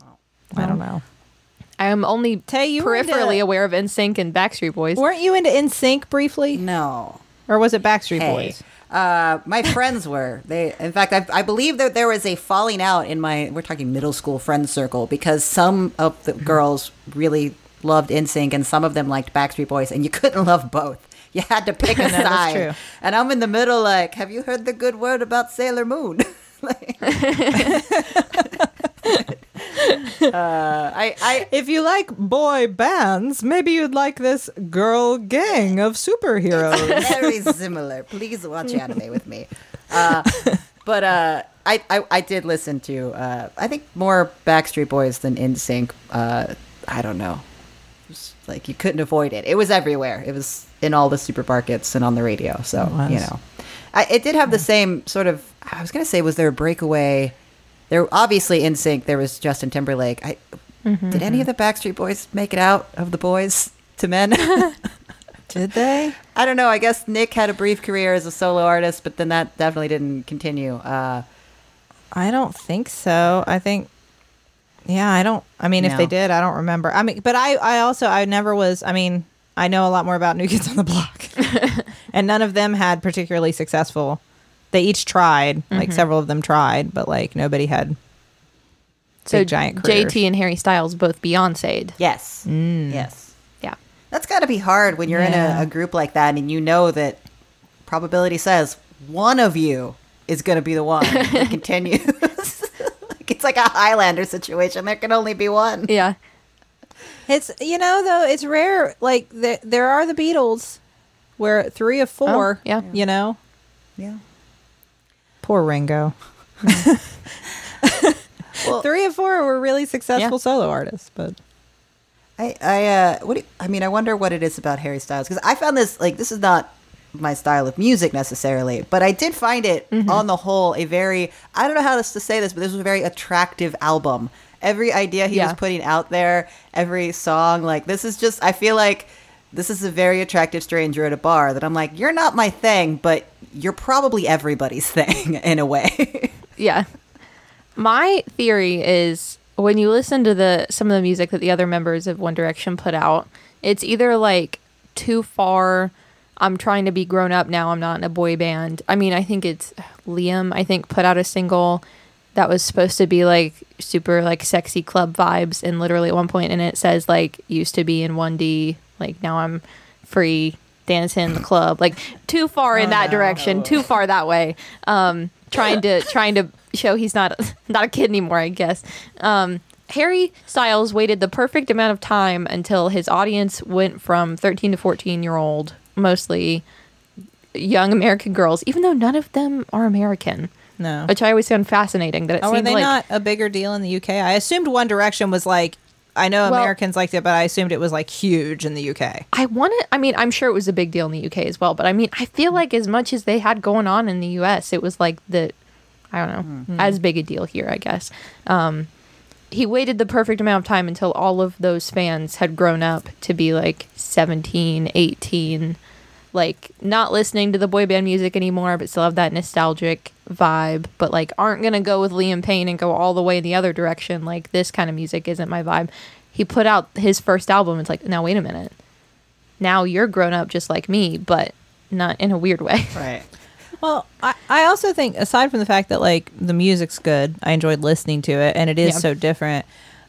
Wow. I don't know. I'm only Tay, peripherally into, aware of N Sync and Backstreet Boys. Weren't you into N Sync briefly? No. Or was it Backstreet hey. Boys? Uh, my friends were. They, in fact, I, I believe that there was a falling out in my, we're talking middle school friend circle, because some of the girls really loved N Sync and some of them liked Backstreet Boys, and you couldn't love both. You had to pick a no, side. That's true. And I'm in the middle like, have you heard the good word about Sailor Moon? Like, Uh, I, I, if you like boy bands, maybe you'd like this girl gang of superheroes. It's very similar. Please watch anime with me. Uh, but uh, I, I, I did listen to, uh, I think, more Backstreet Boys than N Sync. Uh, I don't know. It was like, you couldn't avoid it. It was everywhere. It was in all the supermarkets and on the radio. So, you know, I, it did have the same sort of, I was going to say, was there a breakaway? There obviously N Sync. There was Justin Timberlake. I, mm-hmm, did any mm-hmm. of the Backstreet Boys make it out of the boys to men? Did they? I don't know. I guess Nick had a brief career as a solo artist, but then that definitely didn't continue. Uh, I don't think so. I think, yeah, I don't. I mean, no. If they did, I don't remember. I mean, but I, I also, I never was. I mean, I know a lot more about New Kids on the Block, and none of them had particularly successful. They each tried, mm-hmm. like several of them tried, but like nobody had. So big, giant careers. J T and Harry Styles both Beyonce'd. Yes. Mm. Yes. Yeah. That's got to be hard when you're yeah. in a, a group like that and you know that probability says one of you is going to be the one that continues. Like, it's like a Highlander situation. There can only be one. Yeah. It's, you know, though, it's rare. Like, there, there are the Beatles where three of four, oh, yeah. you know. Yeah. Poor Ringo. Yeah. Well, three of four were really successful yeah. solo artists, but I, I, uh, what do you, I mean, I wonder what it is about Harry Styles, because I found this like this is not my style of music necessarily, but I did find it mm-hmm. on the whole a very I don't know how this to say this, but this was a very attractive album. Every idea he yeah. was putting out there, every song, like this is just I feel like this is a very attractive stranger at a bar that I'm like, you're not my thing, but you're probably everybody's thing in a way. Yeah. My theory is when you listen to the some of the music that the other members of One Direction put out, it's either like too far, I'm trying to be grown up now, I'm not in a boy band. I mean, I think it's Liam, I think, put out a single that was supposed to be like super like sexy club vibes, and literally at one point in it says like used to be in one D, like now I'm free dancing in the club. Like too far in that direction, too far that way. Um trying to trying to show he's not not a kid anymore, I guess. um Harry Styles waited the perfect amount of time until his audience went from thirteen to fourteen year old, mostly young American girls, even though none of them are American. No, which I always found fascinating that it oh, seemed they like not a bigger deal in the U K. I assumed One Direction was like, I know well, Americans liked it, but I assumed it was like huge in the U K. I want to, I mean, I'm sure it was a big deal in the U K as well, but I mean, I feel like as much as they had going on in the U S, it was like the, I don't know, mm-hmm. as big a deal here, I guess. Um, he waited the perfect amount of time until all of those fans had grown up to be like seventeen, eighteen, like not listening to the boy band music anymore, but still have that nostalgic vibe, but like aren't gonna go with Liam Payne and go all the way the other direction. Like this kind of music isn't my vibe. He put out his first album. It's like, now wait a minute, now you're grown up just like me, but not in a weird way. Right. Well, I, I also think aside from the fact that like the music's good, I enjoyed listening to it and it is yeah. so different.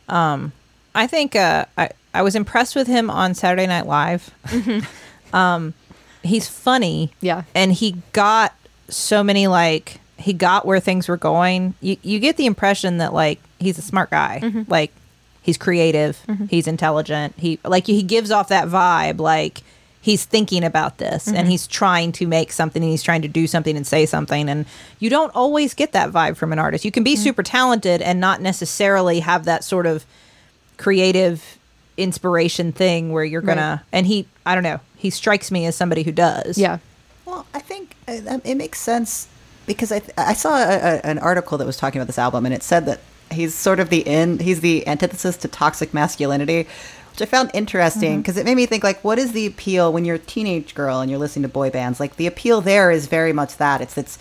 Um, I think uh, I I was impressed with him on Saturday Night Live. Mm-hmm. um, he's funny. Yeah. And he got so many like. He got where things were going. You you get the impression that like he's a smart guy, mm-hmm. like he's creative, mm-hmm. he's intelligent. He like he gives off that vibe, like he's thinking about this mm-hmm. and he's trying to make something and he's trying to do something and say something. And you don't always get that vibe from an artist. You can be mm-hmm. super talented and not necessarily have that sort of creative inspiration thing where you're gonna. Right. And he, I don't know, he strikes me as somebody who does. Yeah. Well, I think it makes sense. Because I th- I saw a, a, an article that was talking about this album, and it said that he's sort of the in he's the antithesis to toxic masculinity, which I found interesting because mm-hmm. it made me think, like, what is the appeal when you're a teenage girl and you're listening to boy bands? Like, the appeal there is very much that. It's, it's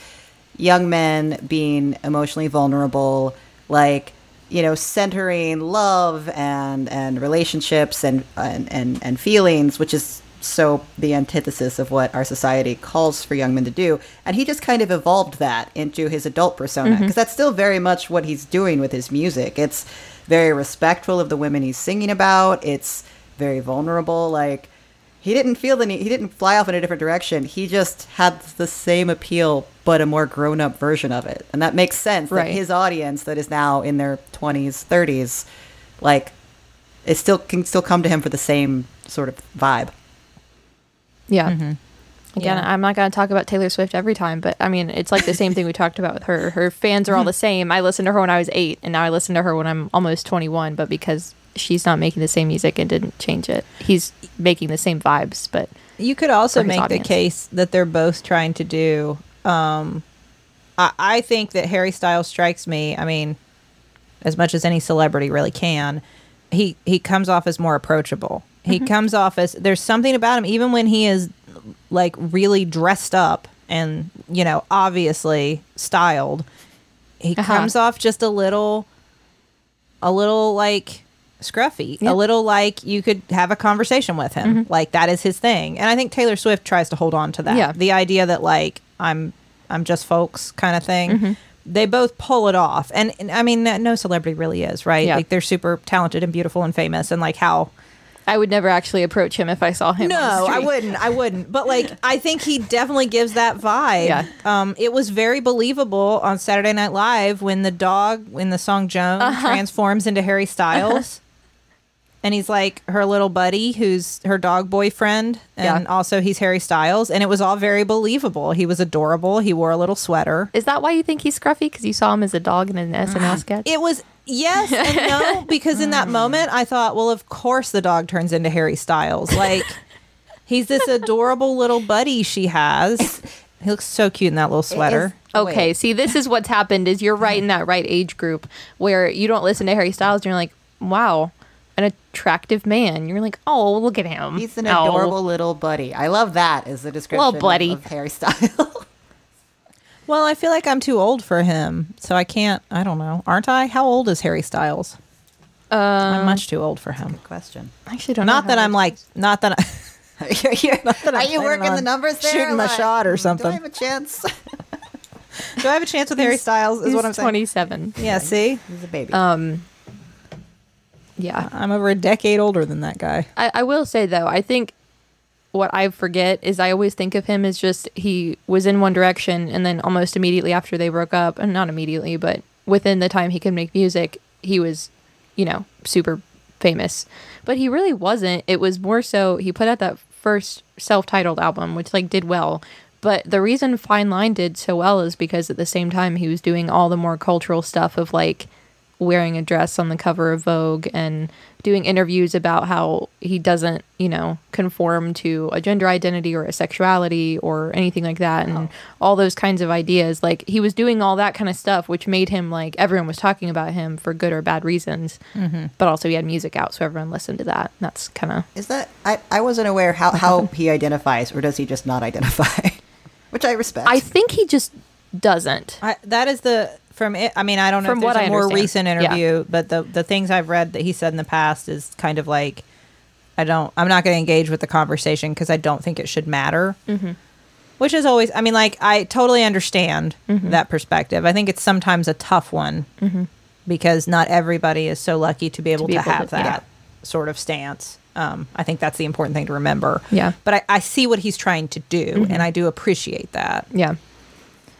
young men being emotionally vulnerable, like, you know, centering love and, and relationships and, and, and, and feelings, which is... so the antithesis of what our society calls for young men to do. And he just kind of evolved that into his adult persona, because mm-hmm. that's still very much what he's doing with his music. It's very respectful of the women he's singing about. It's very vulnerable. Like, he didn't feel the need. He didn't fly off in a different direction. He just had the same appeal, but a more grown-up version of it. And that makes sense. Right. That his audience that is now in their twenties, thirties, like, it still can still come to him for the same sort of vibe. Yeah. Mm-hmm. Again, yeah. I'm not going to talk about Taylor Swift every time, but I mean, it's like the same thing we talked about with her. Her fans are all the same. I listened to her when I was eight, and now I listen to her when I'm almost twenty-one, but because she's not making the same music and didn't change it, he's making the same vibes. But you could also make audience. The case that they're both trying to do. Um, I, I think that Harry Styles strikes me, I mean, as much as any celebrity really can, he, he comes off as more approachable. He comes off as, there's something about him, even when he is like really dressed up and, you know, obviously styled, he uh-huh. comes off just a little, a little like scruffy, yep. a little like you could have a conversation with him. Mm-hmm. Like that is his thing. And I think Taylor Swift tries to hold on to that. Yeah. The idea that like, I'm, I'm just folks kind of thing. Mm-hmm. They both pull it off. And, and I mean, no celebrity really is, right? Yeah. Like they're super talented and beautiful and famous and like how... I would never actually approach him if I saw him. No, on the street. I wouldn't. I wouldn't. But like, I think he definitely gives that vibe. Yeah. Um, it was very believable on Saturday Night Live when the dog in the song Joan uh-huh. transforms into Harry Styles. Uh-huh. And he's like her little buddy who's her dog boyfriend. And yeah. also he's Harry Styles. And it was all very believable. He was adorable. He wore a little sweater. Is that why you think he's scruffy? Because you saw him as a dog in an S N L sketch? It was, yes and no. Because in that moment, I thought, well, of course the dog turns into Harry Styles. Like, he's this adorable little buddy she has. He looks so cute in that little sweater. Okay, wait. See, this is what's happened is you're right in that right age group where you don't listen to Harry Styles and you're like, wow. An attractive man. You're like, oh, look at him. He's an oh. adorable little buddy. I love that as the description well, buddy. Of Harry Styles. Well, I feel like I'm too old for him, so I can't. I don't know. Aren't I? How old is Harry Styles? Um, I'm much too old for him. Good question. I actually don't. Not know that I'm like. Not that. I, you're, you're, not that are you working the numbers there? Shooting my like, shot or something. Do I have a chance? Do I have a chance with he's, Harry Styles? Is what I'm saying. twenty-seven. Yeah. See, he's a baby. Um. Yeah, I'm over a decade older than that guy. I, I will say, though, I think what I forget is I always think of him as just he was in One Direction and then almost immediately after they broke up, and not immediately, but within the time he could make music, he was, you know, super famous. But he really wasn't. It was more so he put out that first self-titled album, which like did well. But the reason Fine Line did so well is because at the same time he was doing all the more cultural stuff of like wearing a dress on the cover of Vogue and doing interviews about how he doesn't, you know, conform to a gender identity or a sexuality or anything like that. And oh. all those kinds of ideas. Like he was doing all that kind of stuff, which made him like everyone was talking about him for good or bad reasons. Mm-hmm. But also he had music out. So everyone listened to that. And that's kind of. Is that I, I wasn't aware how, how he identifies or does he just not identify, which I respect. I think he just doesn't. I, that is the. From it, I mean, I don't know from if there's what a I more understand. Recent interview, yeah. but the the things I've read that he said in the past is kind of like, I don't, I'm not going to engage with the conversation because I don't think it should matter. Mm-hmm. Which is always, I mean, like, I totally understand mm-hmm. that perspective. I think it's sometimes a tough one mm-hmm. because not everybody is so lucky to be able to, be to able have to, that yeah. sort of stance. Um, I think that's the important thing to remember. Yeah. But I, I see what he's trying to do, mm-hmm. and I do appreciate that. Yeah.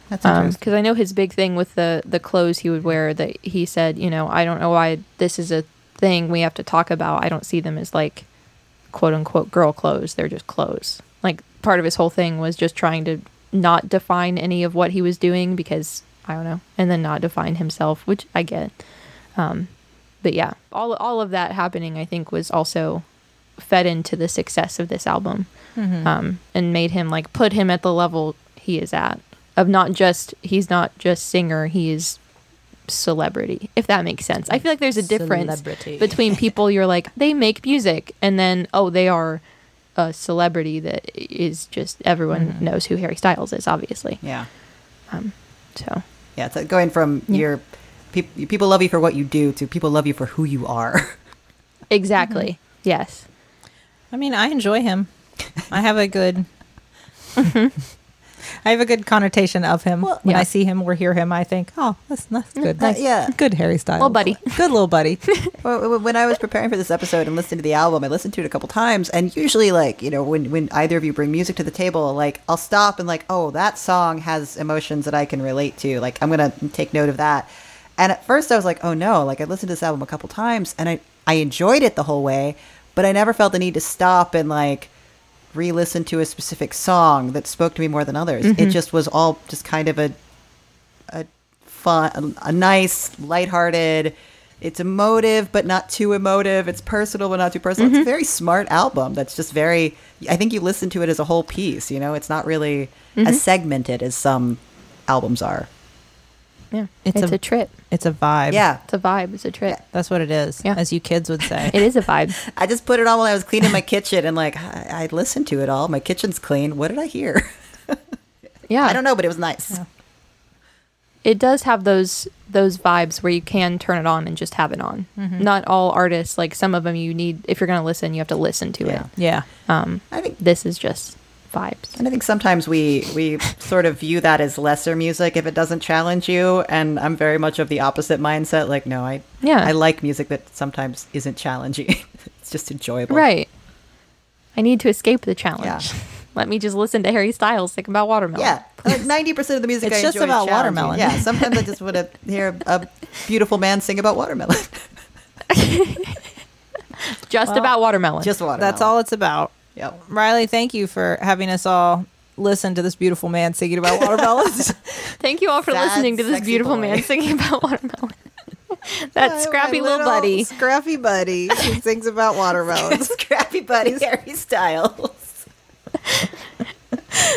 Because um, I know his big thing with the, the clothes he would wear that he said, you know, I don't know why this is a thing we have to talk about. I don't see them as like, quote unquote, girl clothes. They're just clothes. Like part of his whole thing was just trying to not define any of what he was doing because, I don't know, and then not define himself, which I get. Um, but yeah, all, all of that happening, I think, was also fed into the success of this album mm-hmm. um, and made him like put him at the level he is at. Of not just, he's not just singer, he is celebrity, if that makes sense. I feel like there's a difference celebrity. Between people you're like, they make music, and then, oh, they are a celebrity that is just, everyone mm-hmm. knows who Harry Styles is, obviously. Yeah. Um, so. Yeah, it's like going from yeah. your, pe- people love you for what you do to people love you for who you are. Exactly. Mm-hmm. Yes. I mean, I enjoy him. I have a good... I have a good connotation of him well, when yeah. I see him or hear him. I think, oh, that's that's good. Nice. Uh, yeah, good Harry Styles, little buddy, good little buddy. When I was preparing for this episode and listening to the album, I listened to it a couple times, and usually, like you know, when when either of you bring music to the table, like I'll stop and like, oh, that song has emotions that I can relate to. Like I'm gonna take note of that. And at first, I was like, oh no, like I listened to this album a couple times, and I I enjoyed it the whole way, but I never felt the need to stop and like. Re-listen to a specific song that spoke to me more than others. Mm-hmm. It just was all just kind of a, a fun, a, a nice, lighthearted. It's emotive, but not too emotive. It's personal, but not too personal. Mm-hmm. It's a very smart album. That's just very. I think you listen to it as a whole piece. You know, it's not really mm-hmm. as segmented as some albums are. Yeah. It's, it's a, a trip. It's a vibe. Yeah. It's a vibe. It's a trip. Yeah. That's what it is, yeah. As you kids would say. It is a vibe. I just put it on while I was cleaning my kitchen and like, I, I listened to it all. My kitchen's clean. What did I hear? Yeah. I don't know, but it was nice. Yeah. It does have those those vibes where you can turn it on and just have it on. Mm-hmm. Not all artists, like some of them you need, if you're going to listen, you have to listen to yeah. it. Yeah. Um, I think this is just vibes. And I think sometimes we, we sort of view that as lesser music if it doesn't challenge you. And I'm very much of the opposite mindset. Like, no, I yeah. I like music that sometimes isn't challenging. It's just enjoyable. Right. I need to escape the challenge. Yeah. Let me just listen to Harry Styles think about watermelon. Yeah, like ninety percent of the music I enjoy is challenging. It's just about watermelon. Yeah, sometimes I just want to hear a beautiful man sing about watermelon. Just well, about watermelon. Just watermelon. That's all it's about. Yep. Rileigh, thank you for having us all listen to this beautiful man singing about watermelons. Thank you all for Sad, listening to this beautiful boy. man singing about watermelon. That oh, scrappy little, little buddy. Scrappy buddy who sings about watermelons. Scrappy buddy Harry Styles.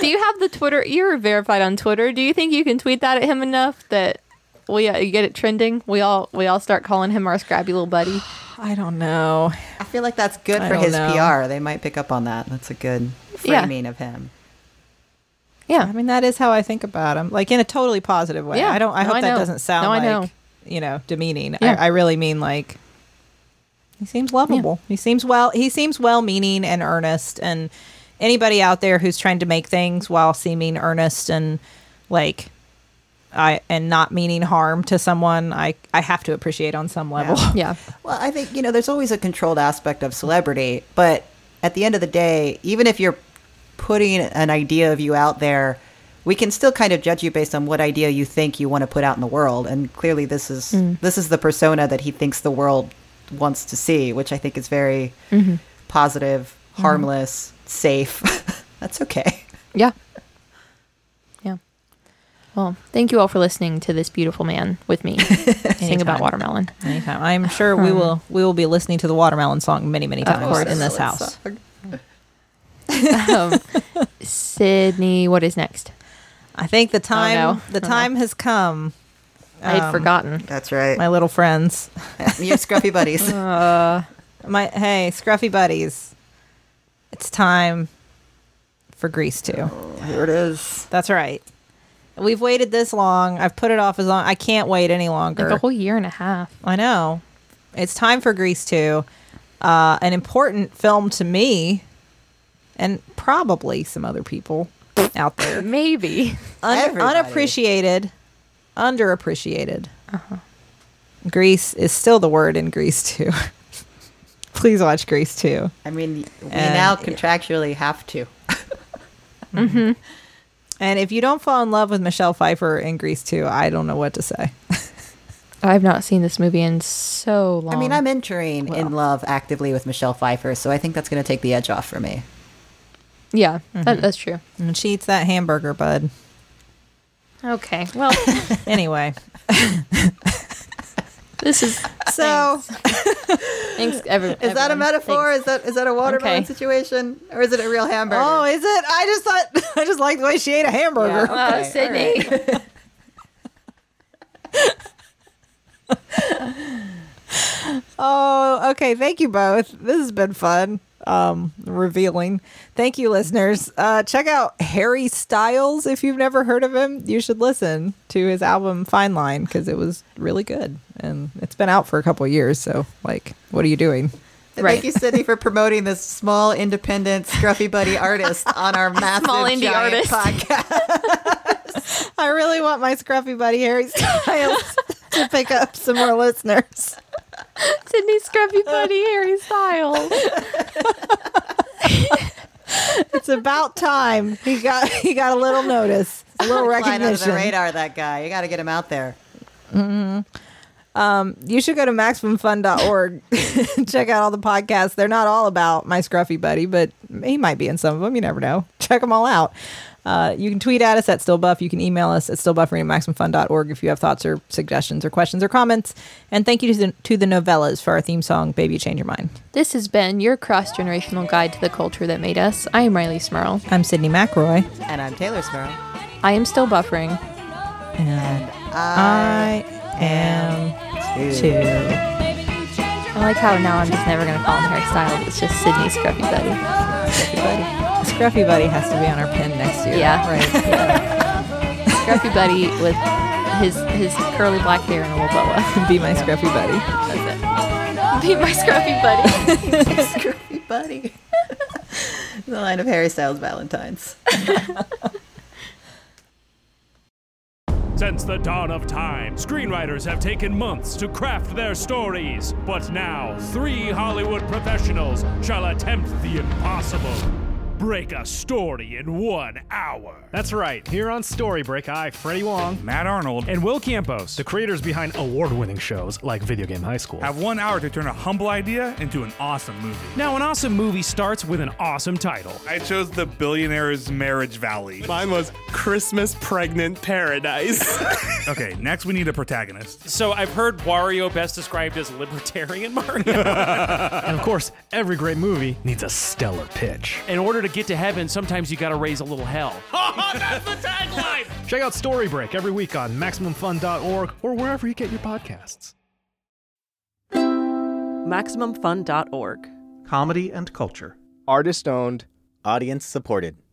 Do you have the Twitter? You're verified on Twitter. Do you think you can tweet that at him enough that we uh, you get it trending? We all we all start calling him our scrappy little buddy. I don't know. I feel like that's good I for his know. P R. They might pick up on that. That's a good framing yeah. of him. Yeah, I mean that is how I think about him, like in a totally positive way. Yeah. I don't. I no, hope I that doesn't sound no, like I know. you know demeaning. Yeah. I, I really mean like he seems lovable. Yeah. He seems well. He seems well-meaning and earnest and. Anybody out there who's trying to make things while seeming earnest and like I and not meaning harm to someone, I, I have to appreciate on some level. Yeah. yeah. Well, I think, you know, there's always a controlled aspect of celebrity. But at the end of the day, even if you're putting an idea of you out there, we can still kind of judge you based on what idea you think you want to put out in the world. And clearly this is mm. this is the persona that he thinks the world wants to see, which I think is very mm-hmm. positive, harmless. Mm. Safe. That's okay. Yeah. Yeah. Well, thank you all for listening to this beautiful man with me sing about watermelon. Anytime. I'm sure we will we will be listening to the watermelon song many, many times course, in this house. um, Sydnee, what is next? I think the time oh, no. the oh, time no. has come. I'd um, forgotten. That's right. My little friends. Your scruffy buddies. Uh, my hey, scruffy buddies. It's time for Grease two. Oh, here it is. That's right. We've waited this long. I've put it off as long. I can't wait any longer. Like a whole year and a half. I know. It's time for Grease two. Uh, an important film to me and probably some other people out there. Maybe. Un- unappreciated. Underappreciated. Uh-huh. Grease is still the word in Grease two. Please watch Grease two. I mean, we and, now contractually have to. mm-hmm. And if you don't fall in love with Michelle Pfeiffer in Grease two, I don't know what to say. I've not seen this movie in so long. I mean, I'm entering well. in love actively with Michelle Pfeiffer, so I think that's going to take the edge off for me. Yeah, mm-hmm. that, that's true. And she eats that hamburger, bud. Okay, well. Anyway. This is so. Thanks. Thanks every, is that everyone. a metaphor? Thanks. Is that is that a watermelon okay. situation, or is it a real hamburger? Oh, is it? I just thought I just liked the way she ate a hamburger. Yeah. Okay. Oh, Sydnee. Right. Oh, okay. Thank you both. This has been fun. Um, revealing. Thank you, listeners. Uh, check out Harry Styles if you've never heard of him. You should listen to his album Fine Line because it was really good, and it's been out for a couple of years. So, like, what are you doing? Right. Thank you, Sydnee, for promoting this small, independent, scruffy buddy artist on our massive small indie giant artist podcast. I really want my scruffy buddy Harry Styles to pick up some more listeners. Sydnee Scruffy Buddy Harry Styles. It's about time he got he got a little notice, a little recognition. Flying under the radar, that guy. You got to get him out there. Mm-hmm. Um, you should go to maximum fun dot org. Check out all the podcasts. They're not all about my scruffy buddy, but he might be in some of them. You never know. Check them all out. Uh, you can tweet at us at StillBuff. You can email us at still buffering at maximum fun dot org if you have thoughts or suggestions or questions or comments. And thank you to the, to the Novellas for our theme song, Baby Change Your Mind. This has been your cross-generational guide to the culture that made us. I am Rileigh Smurl. I'm Sydnee McElroy. And I'm Taylor Smurl. I am Still Buffering. And... I, I am too. too. I like how now I'm just never going to call him Harry Styles. It's just Sydney Scruffy Buddy. Scruffy Buddy. Scruffy Buddy has to be on our pin next year. Yeah. Right. Yeah. Scruffy Buddy with his his curly black hair and a little boa. Be my yeah. Scruffy Buddy. That's it. Be my Scruffy Buddy. Be my Scruffy Buddy. The line of Harry Styles' Valentines. Since the dawn of time, screenwriters have taken months to craft their stories. But now, three Hollywood professionals shall attempt the impossible. Break a story in one hour. That's right. Here on Story Break, I, Freddie Wong, Matt Arnold, and Will Campos, the creators behind award-winning shows like Video Game High School, have one hour to turn a humble idea into an awesome movie. Now, an awesome movie starts with an awesome title. I chose The Billionaire's Marriage Valley. Mine was Christmas Pregnant Paradise. Okay, next we need a protagonist. So I've heard Wario best described as libertarian Mario. And of course, every great movie needs a stellar pitch. In order to to get to heaven, sometimes you gotta raise a little hell. Oh, that's the tagline! Check out Story Break every week on Maximum Fun dot org or wherever you get your podcasts. Maximum Fun dot org. Comedy and culture. Artist owned. Audience supported.